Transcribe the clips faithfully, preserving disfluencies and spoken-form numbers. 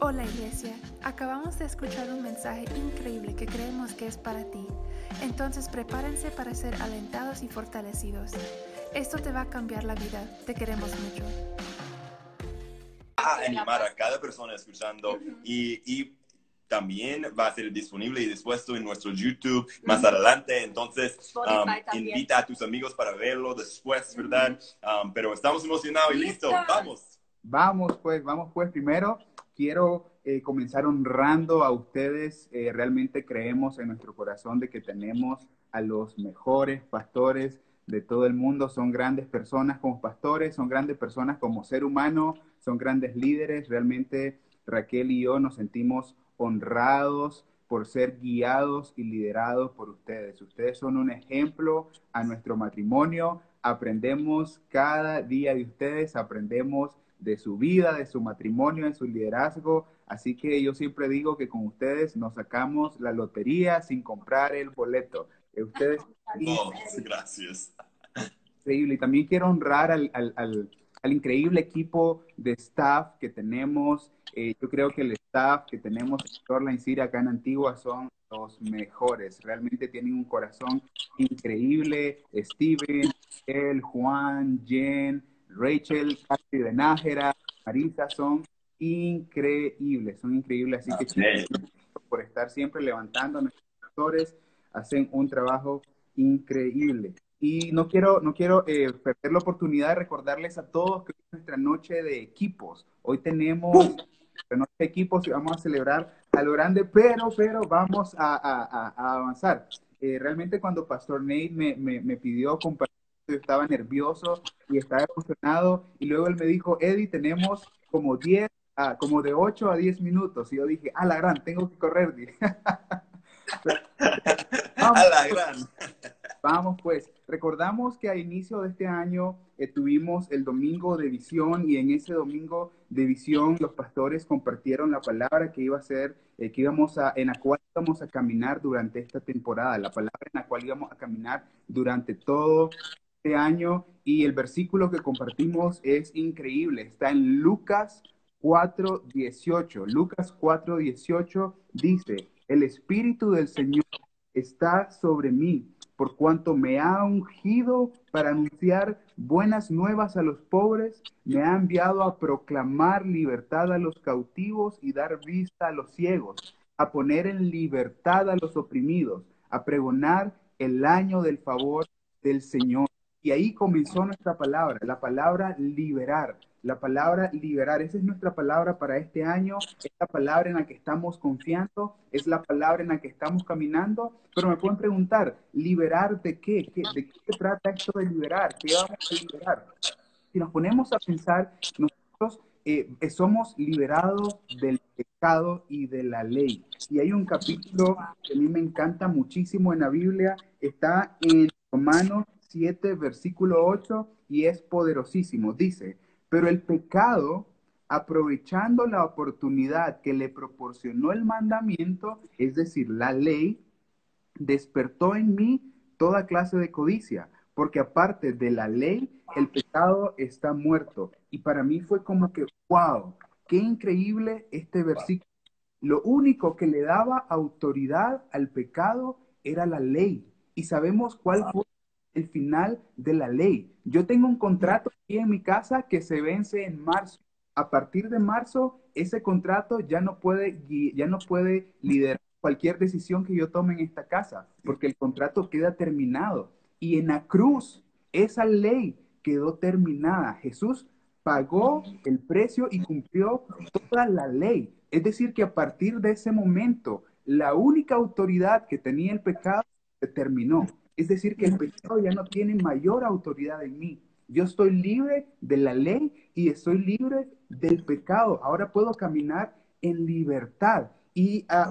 Hola Iglesia, acabamos de escuchar un mensaje increíble que creemos que es para ti. Entonces prepárense para ser alentados y fortalecidos. Esto te va a cambiar la vida. Te queremos mucho. A animar a cada persona escuchando y, y también va a ser disponible y dispuesto en nuestro YouTube más mm-hmm. adelante. Entonces, um, invita a tus amigos para verlo después, ¿verdad? Mm-hmm. Um, pero estamos emocionados y listos. ¡Vamos! Vamos pues, vamos pues. Primero, quiero eh, comenzar honrando a ustedes. Eh, realmente creemos en nuestro corazón de que tenemos a los mejores pastores de todo el mundo. Son grandes personas como pastores, son grandes personas como ser humano, son grandes líderes. Realmente Raquel y yo nos sentimos honrados por ser guiados y liderados por ustedes. Ustedes son un ejemplo a nuestro matrimonio. Aprendemos cada día de ustedes, aprendemos de su vida, de su matrimonio, de su liderazgo. Así que yo siempre digo que con ustedes nos sacamos la lotería sin comprar el boleto. Ustedes... Oh, gracias. Increíble. Y también quiero honrar al, al, al, al increíble equipo de staff que tenemos. Eh, yo creo que el staff que tenemos en Starla Incira acá en Antigua son los mejores. Realmente tienen un corazón increíble. Steven, El, Juan, Jen, Rachel, Kathy de Nájera, Marisa, son increíbles. Son increíbles. Así que okay. por estar siempre levantando a nuestros actores, hacen un trabajo increíble. Y no quiero, no quiero eh, perder la oportunidad de recordarles a todos que hoy es nuestra noche de equipos. Hoy tenemos nuestra noche de equipos y vamos a celebrar a lo grande, pero, pero vamos a, a, a avanzar. Eh, realmente cuando Pastor Nate me, me, me pidió compartir, yo estaba nervioso y estaba emocionado. Y luego él me dijo, Eddie, tenemos como diez, ah, como de ocho a diez minutos. Y yo dije, a la gran, tengo que correr. Vamos, a la gran. Vamos pues, recordamos que a inicio de este año eh, tuvimos el domingo de visión y en ese domingo de visión los pastores compartieron la palabra que iba a ser, eh, que íbamos a, en la cual íbamos a caminar durante esta temporada, la palabra en la cual íbamos a caminar durante todo este año y el versículo que compartimos es increíble, está en Lucas cuatro dieciocho, Lucas cuatro dieciocho dice: el Espíritu del Señor está sobre mí, por cuanto me ha ungido para anunciar buenas nuevas a los pobres, me ha enviado a proclamar libertad a los cautivos y dar vista a los ciegos, a poner en libertad a los oprimidos, a pregonar el año del favor del Señor. Y ahí comenzó nuestra palabra, la palabra liberar. La palabra liberar, esa es nuestra palabra para este año, es la palabra en la que estamos confiando, es la palabra en la que estamos caminando, pero me pueden preguntar, ¿liberar de qué? ¿Qué ¿De qué se trata esto de liberar? ¿Qué vamos a liberar? Si nos ponemos a pensar, nosotros eh, somos liberados del pecado y de la ley. Y hay un capítulo que a mí me encanta muchísimo en la Biblia, está en Romanos siete, versículo ocho, y es poderosísimo, dice... Pero el pecado, aprovechando la oportunidad que le proporcionó el mandamiento, es decir, la ley, despertó en mí toda clase de codicia, porque aparte de la ley, el pecado está muerto. Y para mí fue como que, wow, qué increíble este versículo. Lo único que le daba autoridad al pecado era la ley. Y sabemos cuál fue el final de la ley. Yo tengo un contrato aquí en mi casa que se vence en marzo. A partir de marzo, ese contrato ya no puede, ya no puede liderar cualquier decisión que yo tome en esta casa, porque el contrato queda terminado. Y en la cruz, esa ley quedó terminada. Jesús pagó el precio y cumplió toda la ley. Es decir, que a partir de ese momento, la única autoridad que tenía el pecado se terminó. Es decir, que el pecado ya no tiene mayor autoridad en mí. Yo estoy libre de la ley y estoy libre del pecado. Ahora puedo caminar en libertad. Y a,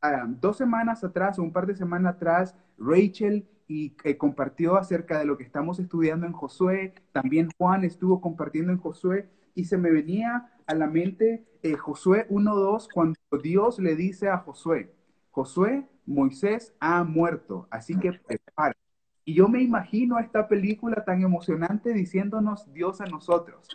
a, a, dos semanas atrás, o un par de semanas atrás, Rachel y, eh, compartió acerca de lo que estamos estudiando en Josué. También Juan estuvo compartiendo en Josué. Y se me venía a la mente eh, Josué uno dos, cuando Dios le dice a Josué, Josué, Moisés ha muerto, así que prepárate. Y yo me imagino esta película tan emocionante diciéndonos Dios a nosotros.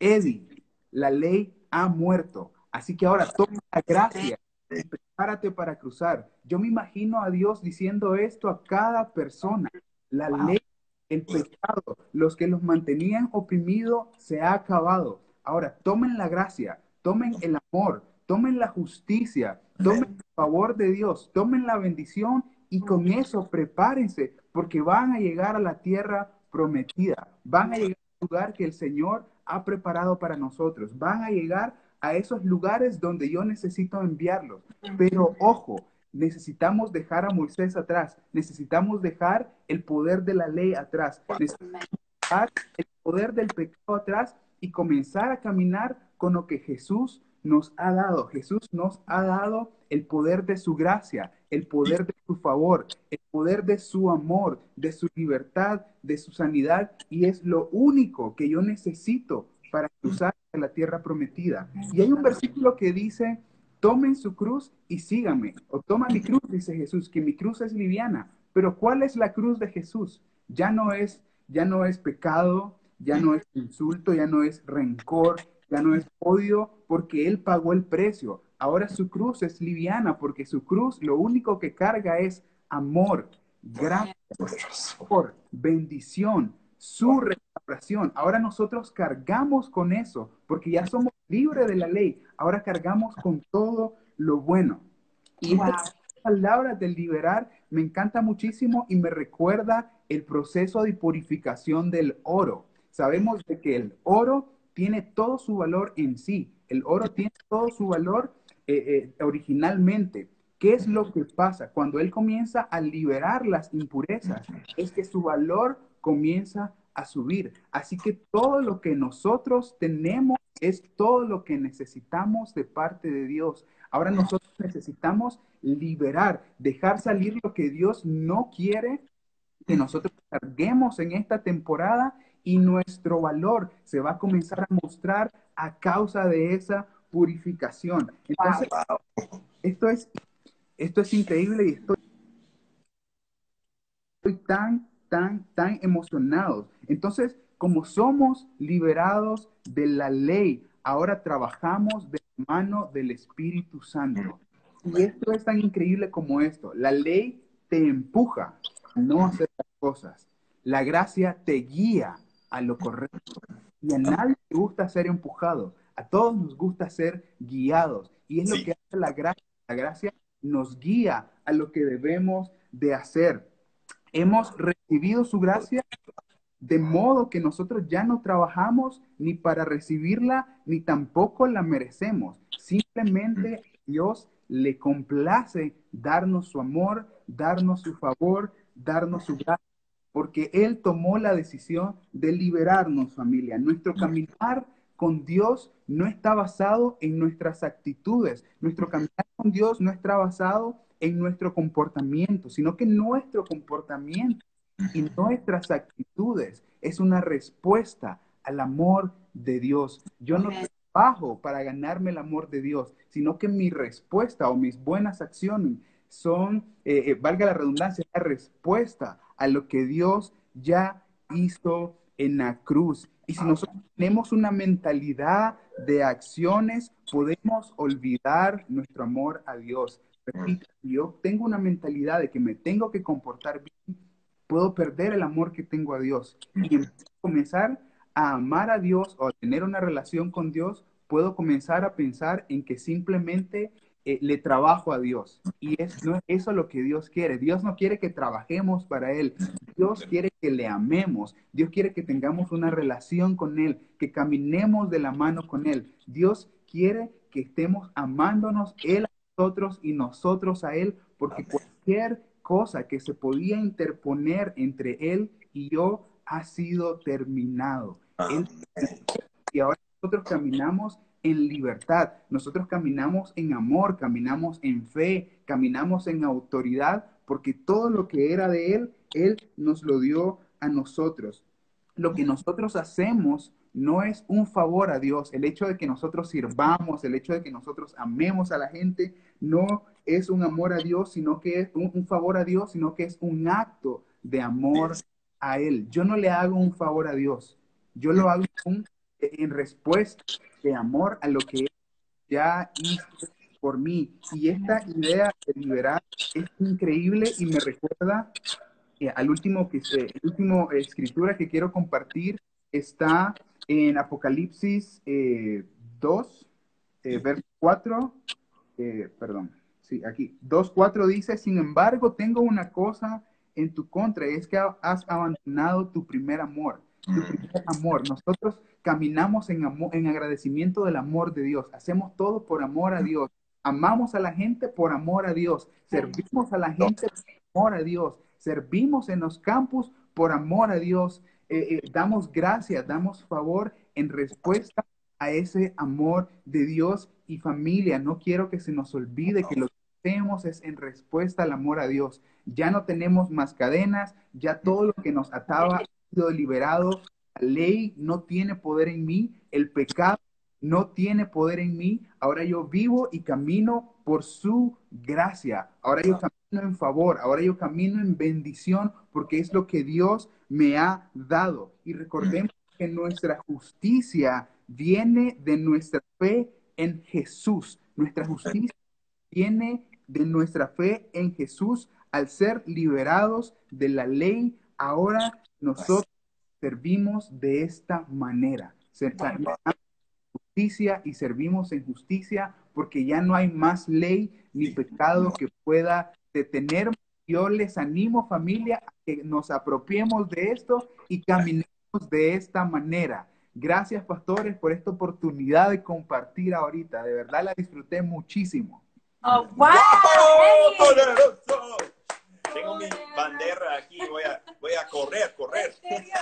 Eddie, la ley ha muerto, Así que ahora toma la gracia y prepárate para cruzar. Yo me imagino a Dios diciendo esto a cada persona. La wow. ley, el pecado, los que los mantenían oprimidos, se ha acabado. Ahora, tomen la gracia, tomen el amor, tomen la justicia, tomen el favor de Dios, tomen la bendición y con eso prepárense, porque van a llegar a la tierra prometida. Van a llegar al lugar que el Señor ha preparado para nosotros. Van a llegar a esos lugares donde yo necesito enviarlos. Pero ojo, necesitamos dejar a Moisés atrás. Necesitamos dejar el poder de la ley atrás. Necesitamos dejar el poder del pecado atrás y comenzar a caminar con lo que Jesús nos ha dado. Jesús nos ha dado el poder de su gracia, el poder de su favor, el poder de su amor, de su libertad, de su sanidad, y es lo único que yo necesito para cruzar la tierra prometida. Y hay un versículo que dice, tomen su cruz y síganme, o toma mi cruz, dice Jesús, que mi cruz es liviana. Pero ¿cuál es la cruz de Jesús? Ya no es, ya no es pecado, ya no es insulto, ya no es rencor, ya no es odio, porque Él pagó el precio. Ahora su cruz es liviana, porque su cruz lo único que carga es amor, gracia, favor, bendición, su restauración. Ahora nosotros cargamos con eso, porque ya somos libres de la ley. Ahora cargamos con todo lo bueno. Y wow. esta palabra de liberar me encanta muchísimo y me recuerda el proceso de purificación del oro. Sabemos de que el oro tiene todo su valor en sí. El oro tiene todo su valor eh, eh, originalmente. ¿Qué es lo que pasa? Cuando él comienza a liberar las impurezas, es que su valor comienza a subir. Así que todo lo que nosotros tenemos es todo lo que necesitamos de parte de Dios. Ahora nosotros necesitamos liberar, dejar salir lo que Dios no quiere que nosotros carguemos en esta temporada, y nuestro valor se va a comenzar a mostrar a causa de esa purificación. Entonces, wow. esto es, esto es increíble y estoy, estoy tan, tan, tan emocionado. Entonces, como somos liberados de la ley, ahora trabajamos de la mano del Espíritu Santo. Y esto es tan increíble como esto. La ley te empuja a no hacer las cosas. La gracia te guía a lo correcto. Y a nadie le gusta ser empujado. A todos nos gusta ser guiados. Y es sí. lo que hace la gracia. La gracia nos guía a lo que debemos de hacer. Hemos recibido su gracia de modo que nosotros ya no trabajamos ni para recibirla, ni tampoco la merecemos. Simplemente Dios le complace darnos su amor, darnos su favor, darnos su gracia. Porque Él tomó la decisión de liberarnos, familia. Nuestro caminar con Dios no está basado en nuestras actitudes. Nuestro caminar con Dios no está basado en nuestro comportamiento, sino que nuestro comportamiento y nuestras actitudes es una respuesta al amor de Dios. Yo no trabajo para ganarme el amor de Dios, sino que mi respuesta o mis buenas acciones son, eh, valga la redundancia, la respuesta a lo que Dios ya hizo en la cruz. Y si nosotros tenemos una mentalidad de acciones, podemos olvidar nuestro amor a Dios. Repito, si yo tengo una mentalidad de que me tengo que comportar bien, puedo perder el amor que tengo a Dios. Y en vez de comenzar a amar a Dios o a tener una relación con Dios, puedo comenzar a pensar en que simplemente Eh, le trabajo a Dios. Y es, no es eso lo que Dios quiere. Dios no quiere que trabajemos para Él. Dios quiere que le amemos. Dios quiere que tengamos una relación con Él, que caminemos de la mano con Él. Dios quiere que estemos amándonos Él a nosotros y nosotros a Él, porque cualquier cosa que se podía interponer entre Él y yo ha sido terminado. Él, y ahora nosotros caminamos en libertad, nosotros caminamos en amor, caminamos en fe, caminamos en autoridad, porque todo lo que era de Él, Él nos lo dio a nosotros. Lo que nosotros hacemos no es un favor a Dios. El hecho de que nosotros sirvamos, el hecho de que nosotros amemos a la gente, no es un amor a Dios, sino que es un, un favor a Dios, sino que es un acto de amor a Él. Yo no le hago un favor a Dios, yo lo hago un en respuesta de amor a lo que Él ya hizo por mí. Y esta idea de liberar es increíble y me recuerda eh, al último que se, el último escritura que quiero compartir está en Apocalipsis eh, dos, eh, verso cuatro, eh, perdón, sí, aquí, dos cuatro dice, sin embargo, tengo una cosa en tu contra, es que has abandonado tu primer amor, tu primer amor. Nosotros caminamos en, amor, en agradecimiento del amor de Dios, hacemos todo por amor a Dios, amamos a la gente por amor a Dios, servimos a la gente por amor a Dios, servimos en los campus por amor a Dios, Eh, eh, damos gracias, damos favor en respuesta a ese amor de Dios. Y familia, no quiero que se nos olvide que lo que hacemos es en respuesta al amor a Dios. Ya no tenemos más cadenas, ya todo lo que nos ataba ha sido liberado. La ley no tiene poder en mí, el pecado no tiene poder en mí. Ahora yo vivo y camino por su gracia. Ahora yo camino en favor, ahora yo camino en bendición, porque es lo que Dios me ha dado. Y recordemos que nuestra justicia viene de nuestra fe en Jesús. Nuestra justicia viene de nuestra fe en Jesús. Al ser liberados de la ley, ahora nosotros servimos de esta manera. Servimos en justicia y servimos en justicia porque ya no hay más ley ni pecado que pueda detenernos. Yo les animo, familia, a que nos apropiemos de esto y caminemos de esta manera. Gracias, pastores, por esta oportunidad de compartir ahorita. De verdad, la disfruté muchísimo. ¡Oh, wow! ¡Oh, poderoso! Tengo mi bandera aquí. Voy a, voy a correr, correr. ¿En serio?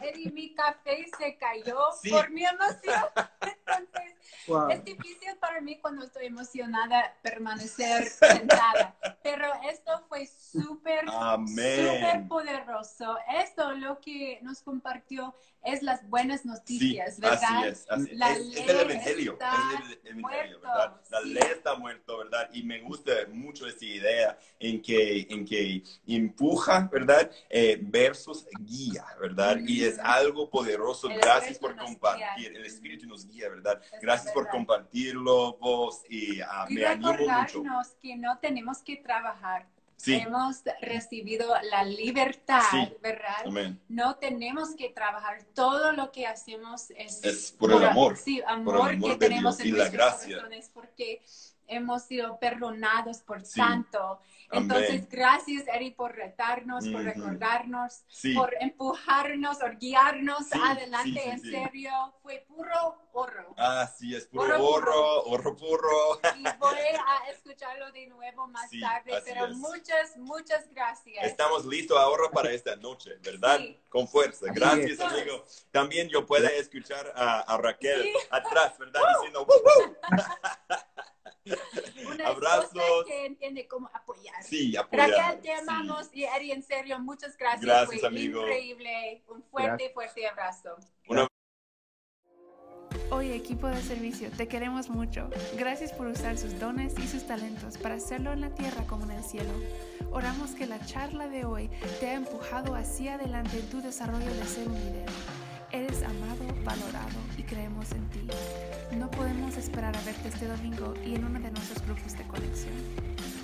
Eddie, mi café se cayó sí. por mi emoción. Entonces, wow. Es difícil para mí cuando estoy emocionada permanecer sentada. Pero esto fue súper, súper poderoso. Esto lo que nos compartió es las buenas noticias, sí, ¿verdad? Así es, así es. La es, ley es el evangelio. Está es el evangelio, ¿verdad? La sí. ley está muerta, ¿verdad? Y me gusta mucho esa idea en que, en que empuja, ¿verdad? Eh, versus guía, ¿verdad? Mm-hmm. Y es algo poderoso. El Gracias por compartir. Guía. El Espíritu nos guía, ¿verdad? Es Gracias verdad. por compartirlo vos y, uh, y me animo mucho. Y recordarnos que no tenemos que trabajar. Sí. Hemos recibido la libertad, sí. ¿verdad? Amén. No tenemos que trabajar. Todo lo que hacemos es, es por, por el amor. Sí, amor, por el amor que de tenemos Dios en y nuestros la gracia. Corazones porque hemos sido perdonados por sí. tanto. Entonces, Amén. gracias, Eri, por retarnos, mm-hmm. por recordarnos, sí. por empujarnos, por guiarnos sí, adelante, sí, sí, en sí. serio. Fue puro oro. Ah, sí, es puro oro, oro puro. Y voy a escucharlo de nuevo más sí, tarde, pero es. muchas, muchas gracias. Estamos listos ahora para esta noche, ¿verdad? Sí. Con fuerza. Gracias, sí. amigo. También yo puedo escuchar a, a Raquel sí. atrás, ¿verdad? Uh. Diciendo, uh, uh. Una Abrazos. Que entiende cómo apoyar. Sí, apoyar. Raquel, te amamos sí. y Eri, en serio, muchas gracias. Gracias, Fue amigo. Increíble. Un fuerte, gracias. fuerte abrazo. Una... Hoy, equipo de servicio, te queremos mucho. Gracias por usar sus dones y sus talentos para hacerlo en la tierra como en el cielo. Oramos que la charla de hoy te ha empujado hacia adelante en tu desarrollo de ser un líder. Eres amado, valorado y creemos en ti. No podemos esperar a verte este domingo y en uno de nuestros grupos de conexión.